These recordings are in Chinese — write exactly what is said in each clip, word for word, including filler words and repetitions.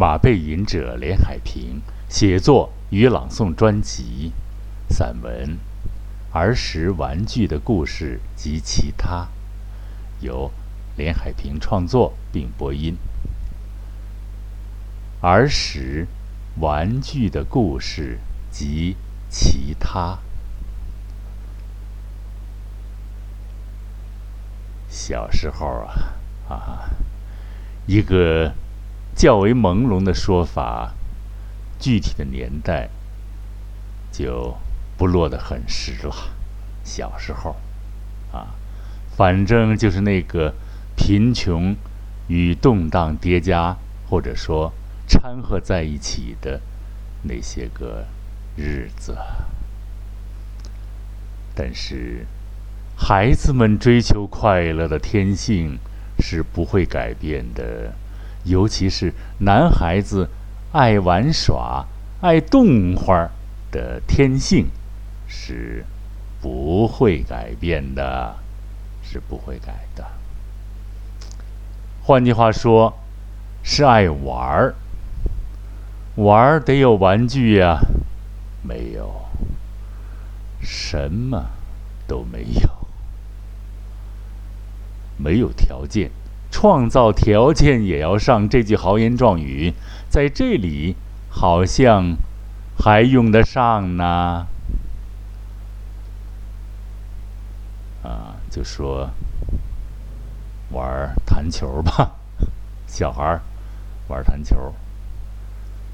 马背吟者连海平写作与朗诵专辑、散文《儿时玩具的故事及其他》，由连海平创作并播音。《儿时玩具的故事及其他》。小时候啊啊，一个较为朦胧的说法，具体的年代就不落得很实了。小时候啊，反正就是那个贫穷与动荡叠加，或者说掺和在一起的那些个日子。但是孩子们追求快乐的天性是不会改变的，尤其是男孩子爱玩耍、爱动画的天性是不会改变的，是不会改的。换句话说，是爱玩儿，玩儿得有玩具呀，没有，什么都没有。没有条件，创造条件也要上，这句豪言壮语在这里好像还用得上呢。啊，就说玩弹球吧，小孩玩弹球，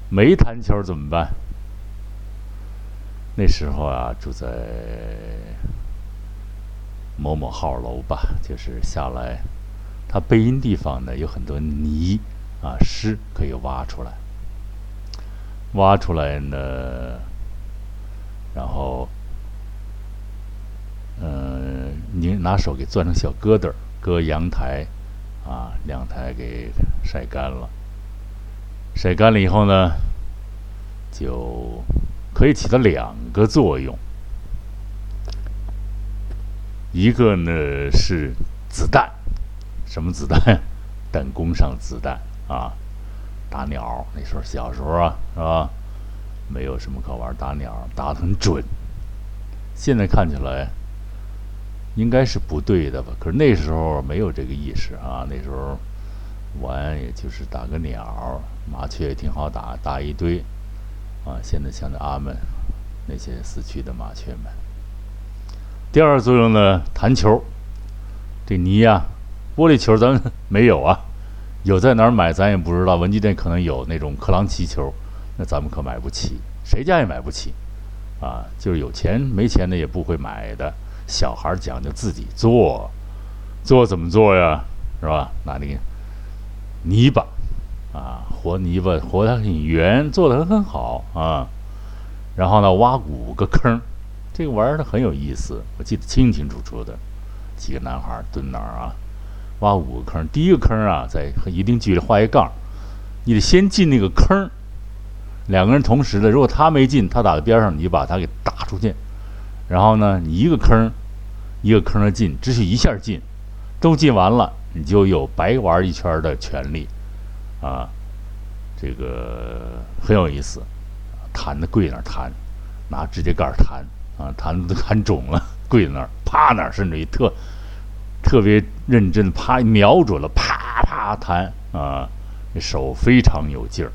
没弹球怎么办？那时候啊，住在某某号楼吧，就是下来它背阴地方呢有很多泥啊湿可以挖出来，挖出来呢，然后嗯、呃、你拿手给钻成小疙瘩，搁阳台啊阳台给晒干了，晒干了以后呢就可以起到两个作用。一个呢是子弹，什么子弹？弹弓上子弹啊，打鸟。那时候小时候啊，是吧？没有什么可玩，打鸟打得很准。现在看起来应该是不对的吧？可是那时候没有这个意识啊，那时候玩也就是打个鸟，麻雀也挺好打，打一堆啊。现在像那阿们那些死去的麻雀们。第二作用呢，弹球。这泥呀、啊、玻璃球咱们没有啊，有在哪儿买咱也不知道，文具店可能有那种克朗奇球，那咱们可买不起，谁家也买不起啊，就是有钱没钱的也不会买的。小孩讲究自己做，做怎么做呀？是吧？拿那个泥巴啊，活泥巴活得很圆，做得很好啊，然后呢挖五个坑，这个玩的很有意思，我记得清清楚楚的。几个男孩蹲那儿啊，挖五个坑。第一个坑啊，在一定距离画一杠，你得先进那个坑，两个人同时的，如果他没进，他打在边上，你把他给打出去。然后呢，你一个坑一个坑的进，只许一下进，都进完了，你就有白玩一圈的权利啊。这个很有意思，弹的跪那儿弹，拿指甲盖弹。啊，弹都弹肿了，跪在那儿，趴那儿，甚至于特特别认真，趴瞄准了，啪啪弹啊，手非常有劲儿。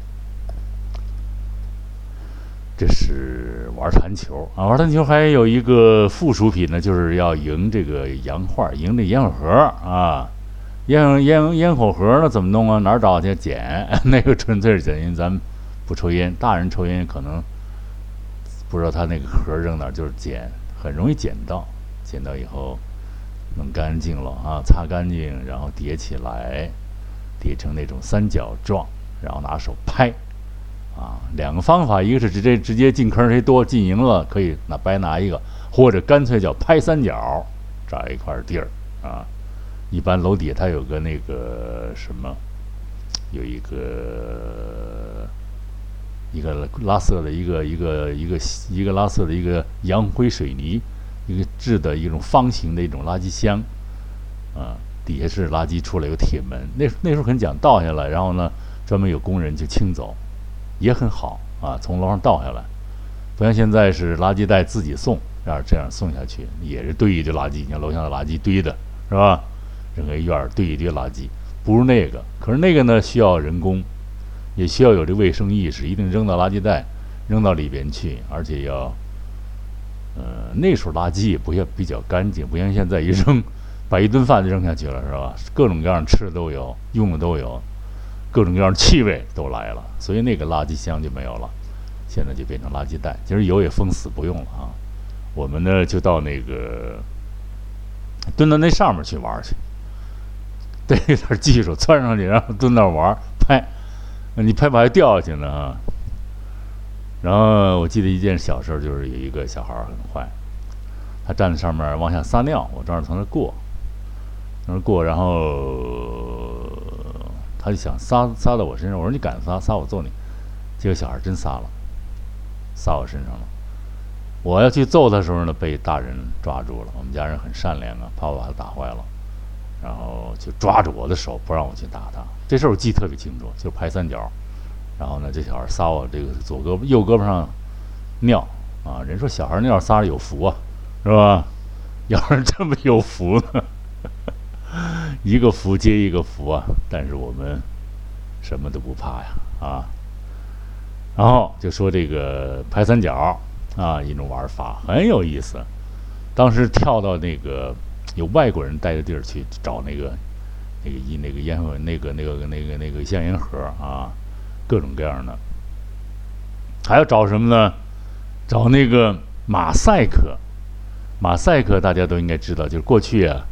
这是玩弹球啊，玩弹球还有一个附属品呢，就是要赢这个洋画，赢这烟火盒啊，烟烟烟火盒呢怎么弄啊？哪儿找去捡？那个纯粹是捡，因为咱们不抽烟，大人抽烟可能。不知道他那个盒扔哪儿，就是捡，很容易捡到，捡到以后弄干净了啊，擦干净，然后叠起来，叠成那种三角状，然后拿手拍啊。两个方法，一个是直接直接进坑，谁多进赢了可以拿白拿一个，或者干脆叫拍三角，找一块地儿啊。一般楼底它有个那个什么，有一个一个拉色的一个一个一个一个拉色的一个洋灰水泥一个制的一种方形的一种垃圾箱啊，底下是垃圾，出来有铁门。那那时候很讲道下来，然后呢专门有工人去清走，也很好啊，从楼上倒下来。不像现在是垃圾袋自己送，啊，这样送下去也是堆一堆垃圾，你看楼下的垃圾堆的是吧？整个院堆一堆垃圾，不如那个。可是那个呢，需要人工，也需要有这卫生意识，一定扔到垃圾袋，扔到里边去，而且要，呃，那时候垃圾也不也比较干净，不像现在一扔，把一顿饭就扔下去了，是吧？各种各样吃的都有，用的都有，各种各样气味都来了，所以那个垃圾箱就没有了，现在就变成垃圾袋。其实油也封死不用了啊，我们呢就到那个蹲到那上面去玩去。这有点技术，窜上去然后蹲那玩拍，你拍拍还掉下去呢啊。然后我记得一件小事，就是有一个小孩很坏，他站在上面往下撒尿，我正好从那过，从那过，然后他就想撒撒到我身上，我说你敢撒，撒我揍你。这个小孩真撒了，撒我身上了。我要去揍他的时候呢，被大人抓住了。我们家人很善良啊，怕我把他打坏了。然后就抓着我的手不让我去打他，这事儿我记得特别清楚，就排三角，然后呢这小孩撒我这个左胳膊右胳膊上尿啊，人说小孩尿撒着有福啊，是吧？要是这么有福呢，一个福接一个福啊，但是我们什么都不怕呀啊。然后就说这个排三角啊，一种玩法很有意思，当时跳到那个有外国人待的地儿去找那个那个一那个烟灰那个那个那个那个香烟盒啊，各种各样的，还要找什么呢？找那个马赛克。马赛克大家都应该知道，就是过去啊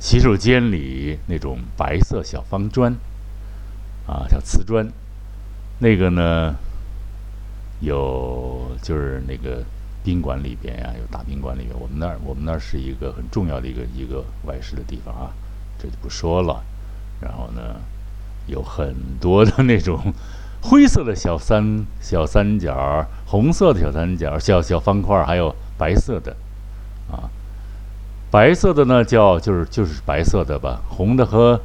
洗手间里那种白色小方砖啊，小瓷砖，那个呢有就是那个宾馆里边呀、啊，有大宾馆里边，我们那儿我们那儿是一个很重要的一个一个外事的地方啊，这就不说了。然后呢，有很多的那种灰色的小三小三角、红色的小三角、小小方块，还有白色的啊。白色的呢叫就是就是白色的吧，红的和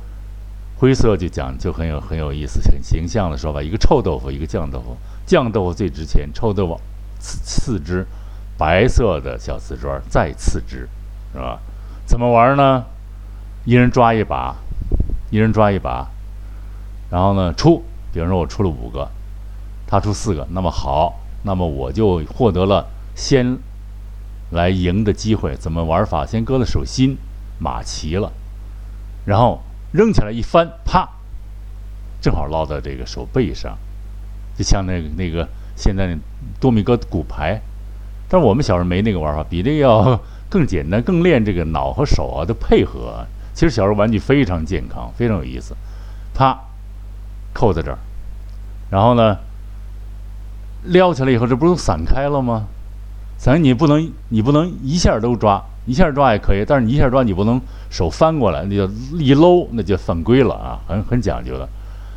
灰色就讲就很有很有意思、很形象的说法，一个臭豆腐，一个酱豆腐，酱豆腐最值钱，臭豆腐次次之。白色的小瓷砖再次之，是吧？怎么玩呢？一人抓一把，一人抓一把，然后呢出，比如说我出了五个，他出四个，那么好，那么我就获得了先来赢的机会。怎么玩法？先搁在手心，码齐了，然后扔起来一翻，啪，正好落到这个手背上，就像那个那个现在那多米戈骨牌。但是我们小时候没那个玩法，比这个要更简单，更练这个脑和手啊的配合、啊。其实小时候玩具非常健康，非常有意思。啪，扣在这儿，然后呢，撩起来以后，这不都散开了吗？散开你不能，你不能一下都抓，一下抓也可以，但是你一下抓你不能手翻过来，你就一搂那就犯规了啊，很很讲究的。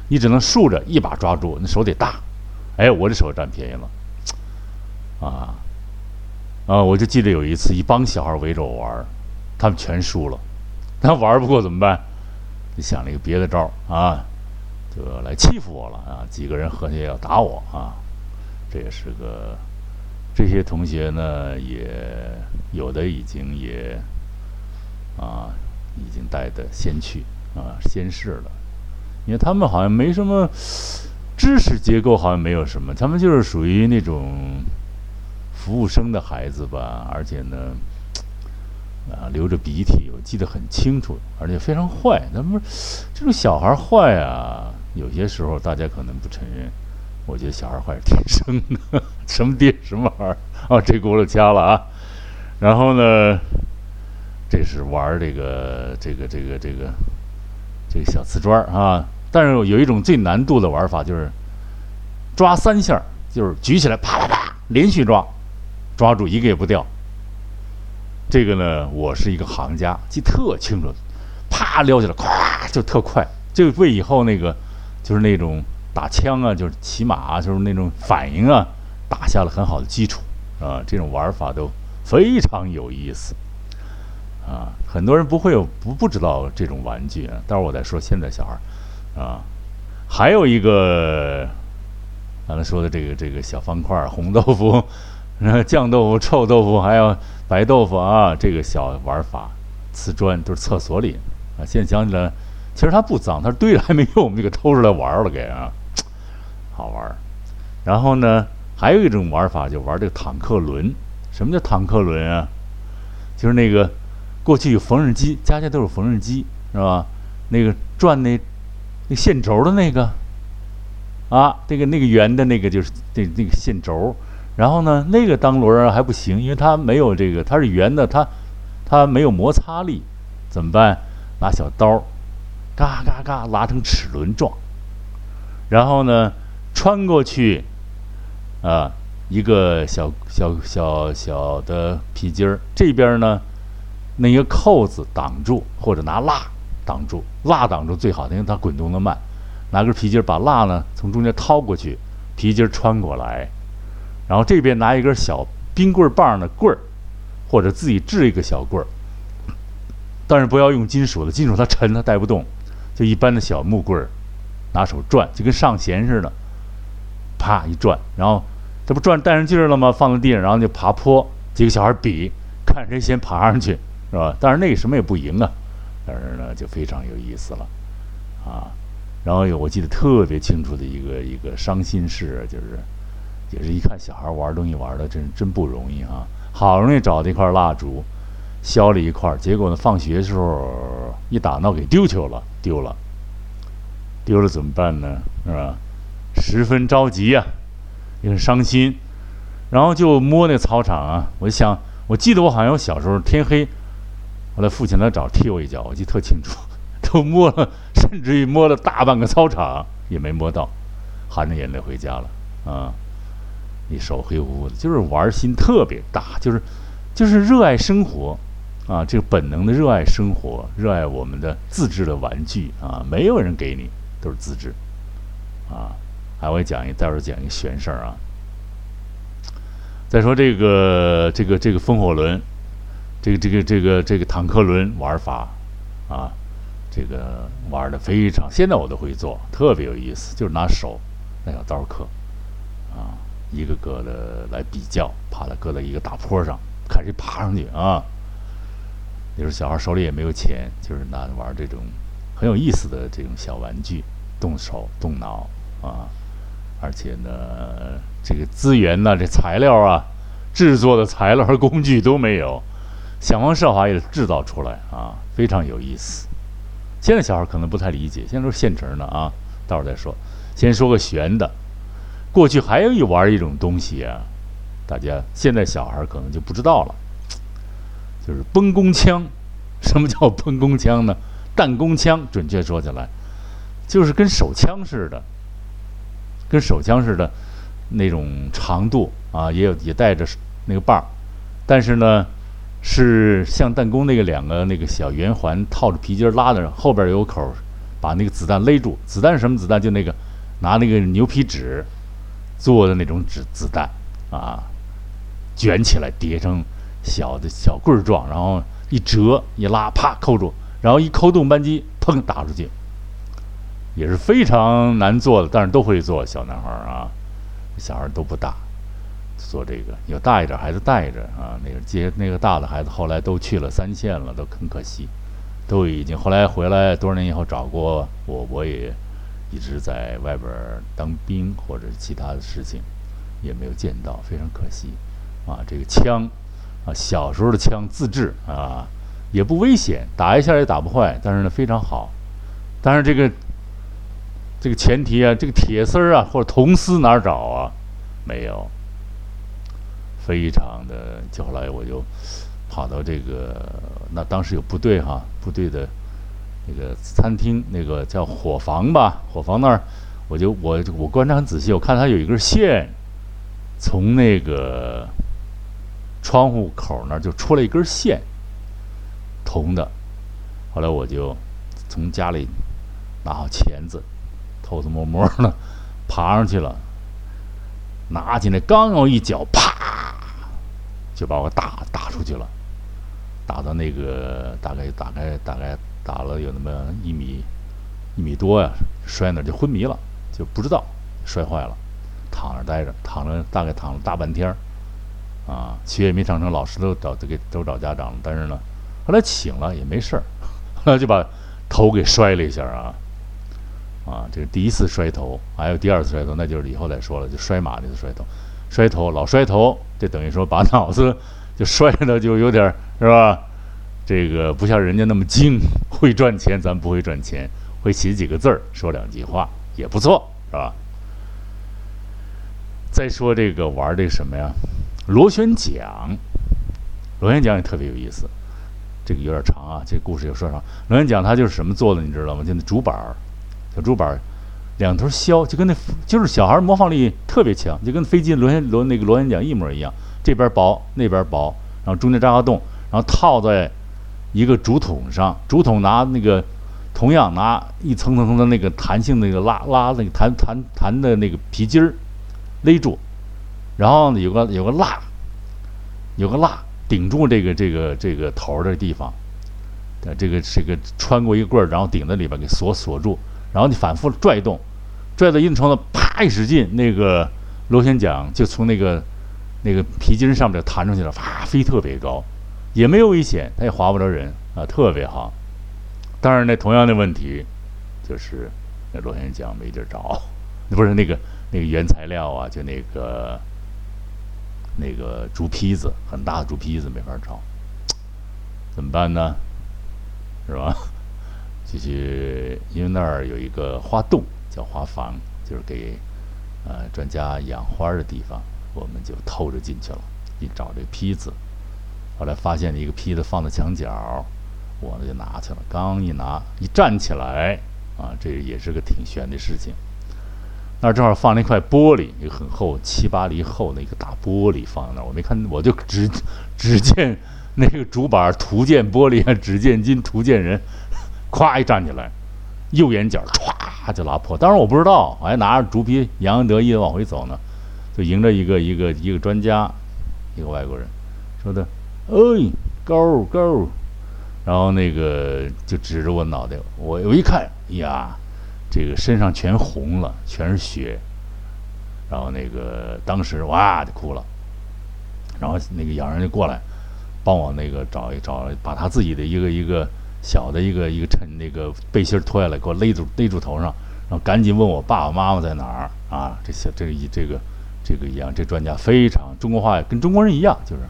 你只能竖着一把抓住，那手得大。哎，我这手占便宜了，啊。啊，我就记得有一次，一帮小孩围着我玩，他们全输了，他玩不过怎么办？就想了一个别的招啊，就来欺负我了啊！几个人合计要打我啊，这也是个，这些同学呢，也有的已经也啊，已经带的先去啊，先逝了，因为他们好像没什么知识结构，好像没有什么，他们就是属于那种。服务生的孩子吧，而且呢，啊，流着鼻涕，我记得很清楚，而且非常坏。那么这种小孩坏啊，有些时候大家可能不承认。我觉得小孩坏是天生的，呵呵什么爹什么孩啊，这轱辘掐了啊。然后呢，这是玩这个这个这个这个这个小瓷砖啊。但是有一种最难度的玩法就是抓三下，就是举起来啪啪啪，连续抓。抓住一个也不掉，这个呢，我是一个行家，记特清楚，啪撩起来，咵就特快，就为以后那个就是那种打枪啊，就是骑马啊，就是那种反应啊，打下了很好的基础啊。这种玩法都非常有意思啊，很多人不会有不不知道这种玩具啊。待会儿我再说现在小孩啊，还有一个咱们说的这个这个小方块，红豆腐、酱豆腐、臭豆腐，还有白豆腐啊，这个小玩法，瓷砖都是厕所里啊。现在想起来，其实它不脏，它是堆着还没用，我们就给偷出来玩了给啊，好玩。然后呢，还有一种玩法就玩这个坦克轮。什么叫坦克轮啊？就是那个过去有缝纫机，家家都有缝纫机，是吧？那个转那那线轴的那个啊，这个那个圆的那个就是那那个线轴。然后呢，那个当轮还不行，因为它没有这个，它是圆的，它它没有摩擦力，怎么办？拿小刀，嘎嘎嘎拉成齿轮状，然后呢穿过去，啊，一个小小小小的皮筋儿，这边呢那个扣子挡住，或者拿蜡挡住，蜡挡住最好的，因为它滚动的慢。拿根皮筋把蜡呢从中间掏过去，皮筋穿过来。然后这边拿一根小冰棍棒的棍儿，或者自己制一个小棍儿，但是不要用金属的，金属它沉它带不动，就一般的小木棍儿，拿手转，就跟上弦似的，啪一转，然后这不转带上劲儿了吗？放在地上，然后就爬坡，几个小孩比，看谁先爬上去，是吧？但是那个什么也不赢啊，但是呢就非常有意思了，啊，然后有我记得特别清楚的一个一个伤心事，就是。也是一看小孩玩东西玩的真真不容易啊，好容易找了一块蜡烛，削了一块，结果呢放学的时候一打闹给丢球了，丢了丢了怎么办呢？是吧？十分着急啊，也很伤心，然后就摸那操场啊，我想我记得我好像我小时候天黑，后来父亲来找踢我一脚，我记得特清楚，都摸了，甚至于摸了大半个操场也没摸到，含着眼泪回家了啊。你手黑乎乎的，就是玩心特别大，就是就是热爱生活啊，这个本能的热爱生活，热爱我们的自制的玩具啊，没有人给你，都是自制啊。还会讲一，待会儿讲一个玄事儿啊。再说这个这个这个风火轮，这个这个这个这个坦克轮玩法啊，这个玩的非常，现在我都会做，特别有意思，就是拿手那小刀刻啊。一个个的来比较，爬了搁在一个大坡上，看谁爬上去啊！有时候小孩手里也没有钱，就是拿玩这种很有意思的这种小玩具，动手动脑啊！而且呢，这个资源呢、啊，这材料啊，制作的材料和工具都没有，想方设法也制造出来啊，非常有意思。现在小孩可能不太理解，现在都是现成的啊，待会儿再说。先说个玄的。过去还有一玩一种东西啊，大家现在小孩可能就不知道了，就是崩弓枪。什么叫崩弓枪呢？弹弓枪准确说起来就是跟手枪似的，跟手枪似的那种长度啊，也有也带着那个把儿，但是呢是像弹弓那个两个那个小圆环套着皮筋拉着，后边有口把那个子弹勒住。子弹是什么子弹？就那个拿那个牛皮纸做的那种纸子弹啊，卷起来叠成小的小棍儿状，然后一折一拉，啪扣住，然后一扣动扳机，砰打出去，也是非常难做的，但是都会做。小男孩啊，小孩都不大做这个，有大一点孩子带着啊，那个接那个大的孩子后来都去了三线了，都很可惜，都已经后来回来多少年以后找过我，我也。一直在外边当兵或者其他的事情也没有见到，非常可惜啊。这个枪啊，小时候的枪自制啊，也不危险，打一下也打不坏，但是呢非常好。但是这个这个前提啊，这个铁丝啊或者铜丝哪儿找啊？没有，非常的。就后来我就跑到这个，那当时有部队哈、啊，部队的那个餐厅，那个叫伙房吧，伙房那儿，我就我我观察很仔细，我看他有一根线，从那个窗户口那儿就出了一根线，铜的。后来我就从家里拿好钳子，偷偷摸摸的爬上去了，拿起来刚要一脚，啪，就把我打打出去了，打到那个大概大概大概。打了有那么一米一米多呀、啊，摔那就昏迷了，就不知道摔坏了，躺着待着，躺着大概躺了大半天啊，学也没上成，老师都找都给都找家长了，但是呢，后来醒了也没事儿，后来就把头给摔了一下啊，啊，这是第一次摔头，还有第二次摔头，那就是以后再说了，就摔马这次摔头，摔头老摔头，这等于说把脑子就摔的就有点是吧？这个不像人家那么精，会赚钱，咱不会赚钱，会写几个字儿，说两句话也不错，是吧？再说这个玩这个什么呀？螺旋桨，螺旋桨也特别有意思。这个有点长啊，这个故事也说长。螺旋桨它就是什么做的，你知道吗？就那竹板儿，小竹板儿，两头削，就跟那就是小孩模仿力特别强，就跟飞机螺旋螺那个螺旋桨一模一样，这边薄那边薄，然后中间扎个洞，然后套在一个竹筒上，竹筒拿那个同样拿一层层层的那个弹性那个拉拉那个弹弹弹的那个皮筋儿勒住，然后呢有个有个蜡有个蜡顶住这个这个这个头的地方，这个这个穿过一个棍儿，然后顶在里边给锁锁住，然后你反复拽动，拽到一定程度，啪一使劲，那个螺旋桨就从那个那个皮筋上面弹出去了，啪飞特别高。也没有危险，他也划不着人啊，特别好。当然呢，同样的问题就是那螺旋桨没地儿找，不是那个那个原材料啊，就那个那个竹坯子，很大的竹坯子没法找，怎么办呢？是吧？就去，因为那儿有一个花洞叫花房，就是给呃专家养花的地方，我们就偷着进去了，一找这坯子。后来发现一个坯子放在墙角，我呢就拿去了。刚一拿，一站起来，啊，这也是个挺悬的事情。那儿正好放了一块玻璃，一个很厚，七八厘厚的一个大玻璃放在那儿。我没看，我就只只见那个竹板，图见玻璃啊，只见金，图见人。咵一站起来，右眼角歘就拉破。当然我不知道，我还拿着竹坯洋洋得意的往回走呢，就迎着一个一个一个专家，一个外国人，说的。哎，高高，然后那个就指着我脑袋，我我一看，呀，这个身上全红了，全是血，然后那个当时哇就哭了，然后那个洋人就过来，帮我那个找一找，把他自己的一个一个小的一个一个衬那个背心脱下来，给我勒住勒住头上，然后赶紧问我爸爸妈妈在哪儿啊？这些这一这个这个一样，这专家非常中国话跟中国人一样，就是。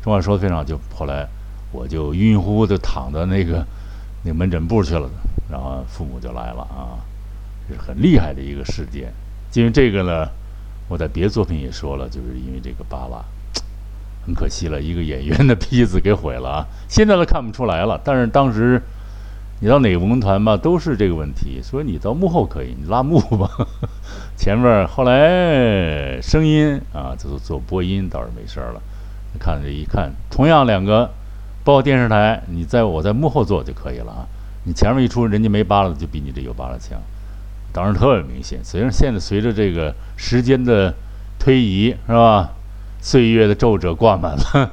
中国说的非常，就后来我就晕晕乎乎的躺到那个那门诊部去了，然后父母就来了啊，这是很厉害的一个事件。因为这个呢，我在别的作品也说了，就是因为这个巴拉，很可惜了，一个演员的坯子给毁了啊。现在都看不出来了，但是当时你到哪个文团吧，都是这个问题。所以你到幕后可以，你拉幕吧，呵呵前面后来声音啊，做做播音倒是没事了。看这一看，同样两个，包括电视台，你在我在幕后做就可以了啊。你前面一出，人家没扒拉就比你这有扒拉强，当然特别明显。虽然现在随着这个时间的推移，是吧？岁月的皱褶挂满了，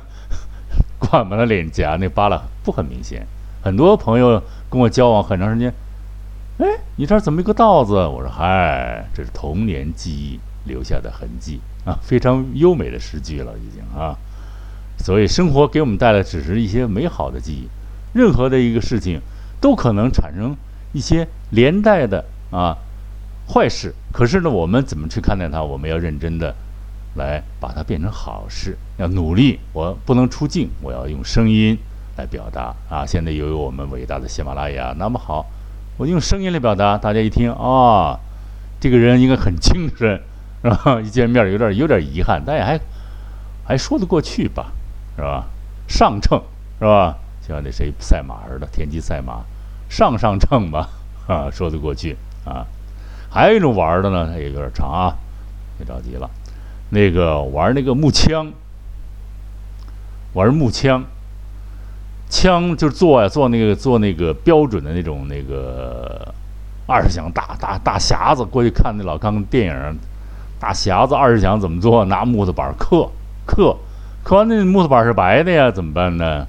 挂满了脸颊，那扒拉不很明显。很多朋友跟我交往很长时间，哎，你这儿怎么一个道子？我说嗨，这是童年记忆留下的痕迹啊，非常优美的诗句了，已经啊。所以生活给我们带来只是一些美好的记忆，任何的一个事情都可能产生一些连带的啊坏事。可是呢，我们怎么去看待它？我们要认真的来把它变成好事，要努力。我不能出镜，我要用声音来表达啊。现在由于我们伟大的喜马拉雅那么好，我用声音来表达，大家一听啊、哦，这个人应该很精神，是吧？一见面有点有点遗憾，但也还还说得过去吧。是吧？上乘是吧？像那谁赛马似的，田忌赛马，上上乘吧，啊，说得过去啊。还有一种玩的呢，它也有点长啊，别着急了。那个玩那个木枪，玩木枪，枪就是做呀、啊，做那个做那个标准的那种那个二十响大大大匣子。过去看那老看电影，大匣子二十响怎么做？拿木头板刻刻。可那木头板是白的呀，怎么办呢？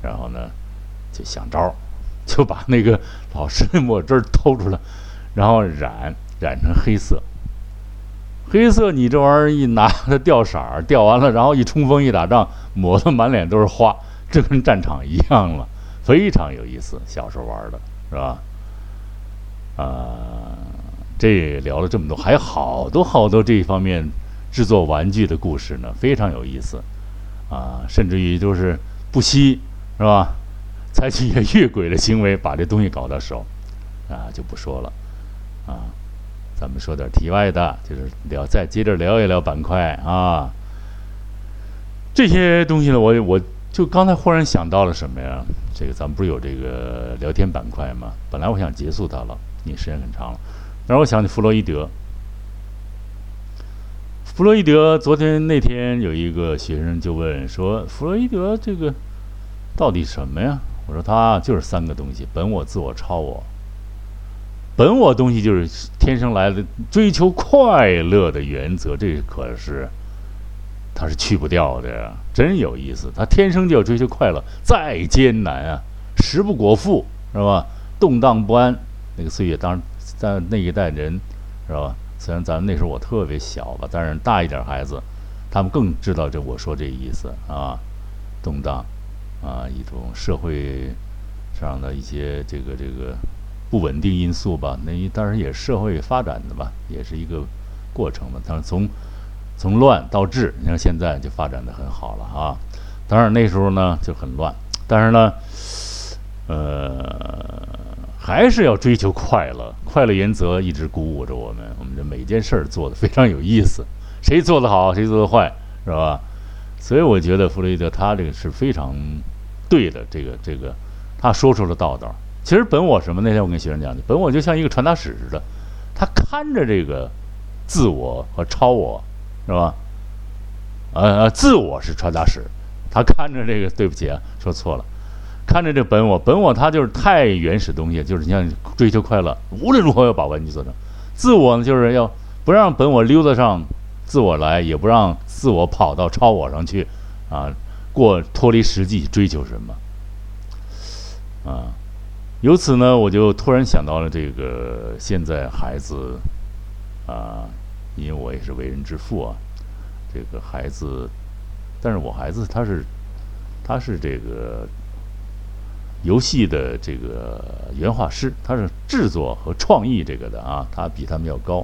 然后呢，就想招，就把那个老师的墨汁偷出来，然后染染成黑色。黑色你这玩意儿一拿它掉色儿，掉完了，然后一冲锋一打仗，抹得满脸都是花，这跟战场一样了，非常有意思。小时候玩的是吧？啊，这聊了这么多，还有好多好多这一方面制作玩具的故事呢，非常有意思啊，甚至于就是不惜是吧，采取一些越轨的行为把这东西搞到手，啊，就不说了啊。咱们说点题外的，就是聊再接着聊一聊板块啊，这些东西呢，我我就刚才忽然想到了什么呀？这个咱们不是有这个聊天板块吗？本来我想结束它了，因为时间很长了，但是我想起弗洛伊德。弗洛伊德昨天那天有一个学生就问说，弗洛伊德这个到底什么呀？我说他就是三个东西：本我、自我、超我。本我东西就是天生来的追求快乐的原则，这可是他是去不掉的，真有意思。他天生就要追求快乐，再艰难啊，食不果腹是吧？动荡不安，那个岁月当在那一代人是吧？虽然咱们那时候我特别小吧，但是大一点孩子，他们更知道这我说这意思啊，动荡啊，一种社会上的一些这个这个。不稳定因素吧，那当然也是社会发展的吧，也是一个过程吧。当然从从乱到治，你看现在就发展的很好了啊。当然那时候呢就很乱，但是呢，呃，还是要追求快乐，快乐原则一直鼓舞着我们。我们这每件事儿做的非常有意思，谁做的好，谁做的坏，是吧？所以我觉得弗洛伊德他这个是非常对的，这个这个他说出了道道。其实本我什么？那天我跟学生讲的，本我就像一个传达室似的，他看着这个自我和超我，是吧？呃，自我是传达室，他看着这个，对不起啊，说错了，看着这本我，本我它就是太原始东西，就是你像追求快乐，无论如何要把玩具做成。自我呢，就是要不让本我溜达上自我来，也不让自我跑到超我上去，啊，过脱离实际追求什么，啊。由此呢，我就突然想到了这个现在孩子啊，因为我也是为人之父啊，这个孩子，但是我孩子他是他是这个游戏的这个原画师，他是制作和创意这个的啊，他比他们要高。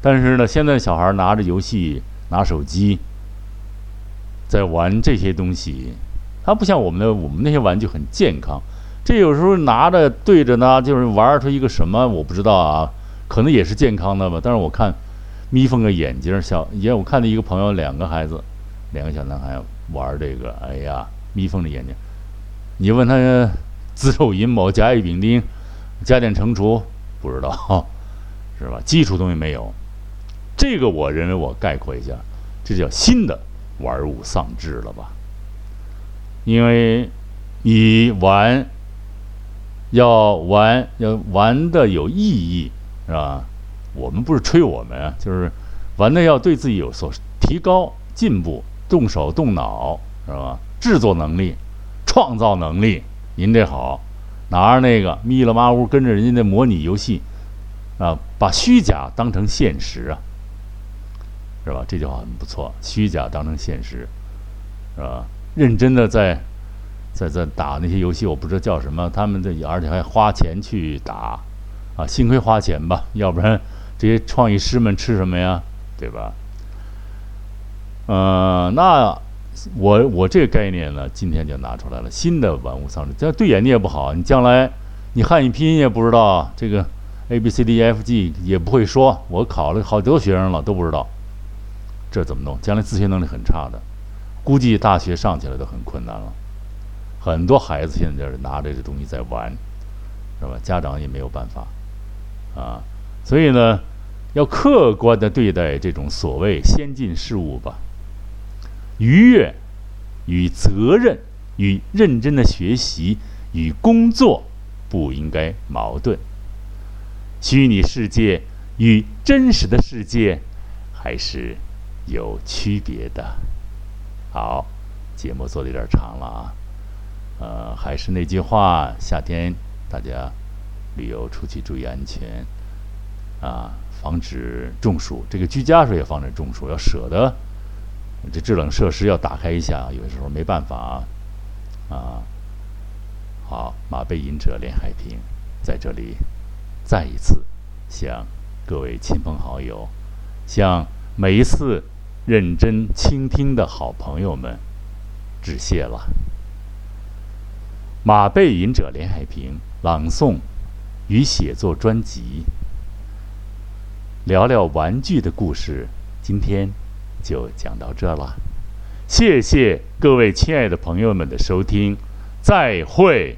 但是呢，现在小孩拿着游戏、拿手机在玩这些东西，他不像我们的我们那些玩具很健康。这有时候拿着对着呢，就是玩出一个什么我不知道啊，可能也是健康的吧。但是我看眯缝个眼睛，小也我看到一个朋友，两个孩子，两个小男孩玩这个，哎呀，眯缝着眼睛。你问他字首寅卯甲乙丙丁，加减乘除不知道，是吧？基础东西没有。这个我认为我概括一下，这叫新的玩物丧志了吧？因为你玩。要玩要玩的有意义，是吧？我们不是吹我们啊，就是玩的要对自己有所提高、进步，动手动脑，是吧？制作能力、创造能力，您这好，拿着那个咪了嘛乌跟着人家那模拟游戏，啊，把虚假当成现实啊，是吧？这句话很不错，虚假当成现实，是吧？认真的在。在在打那些游戏，我不知道叫什么，他们这而且还花钱去打，啊，幸亏花钱吧，要不然这些创意师们吃什么呀，对吧？呃，那我我这个概念呢，今天就拿出来了，新的玩物丧志，这对眼睛也不好，你将来你汉语拼音也不知道，这个 A B C D E F G 也不会说，我考了好多学生了都不知道，这怎么弄？将来自学能力很差的，估计大学上起来都很困难了。很多孩子现在就是拿着这东西在玩，是吧？家长也没有办法，啊，所以呢，要客观的对待这种所谓先进事物吧。愉悦与责任与认真的学习与工作不应该矛盾。虚拟世界与真实的世界还是有区别的。好，节目做的有点长了啊。呃，还是那句话，夏天大家旅游出去注意安全啊，防止中暑。这个居家时候也防止中暑，要舍得这制冷设施要打开一下，有时候没办法啊。啊好，马背吟者连海平在这里再一次向各位亲朋好友，向每一次认真倾听的好朋友们致谢了。马背吟者连海平朗诵与写作专辑，聊聊玩具的故事，今天就讲到这了。谢谢各位亲爱的朋友们的收听，再会。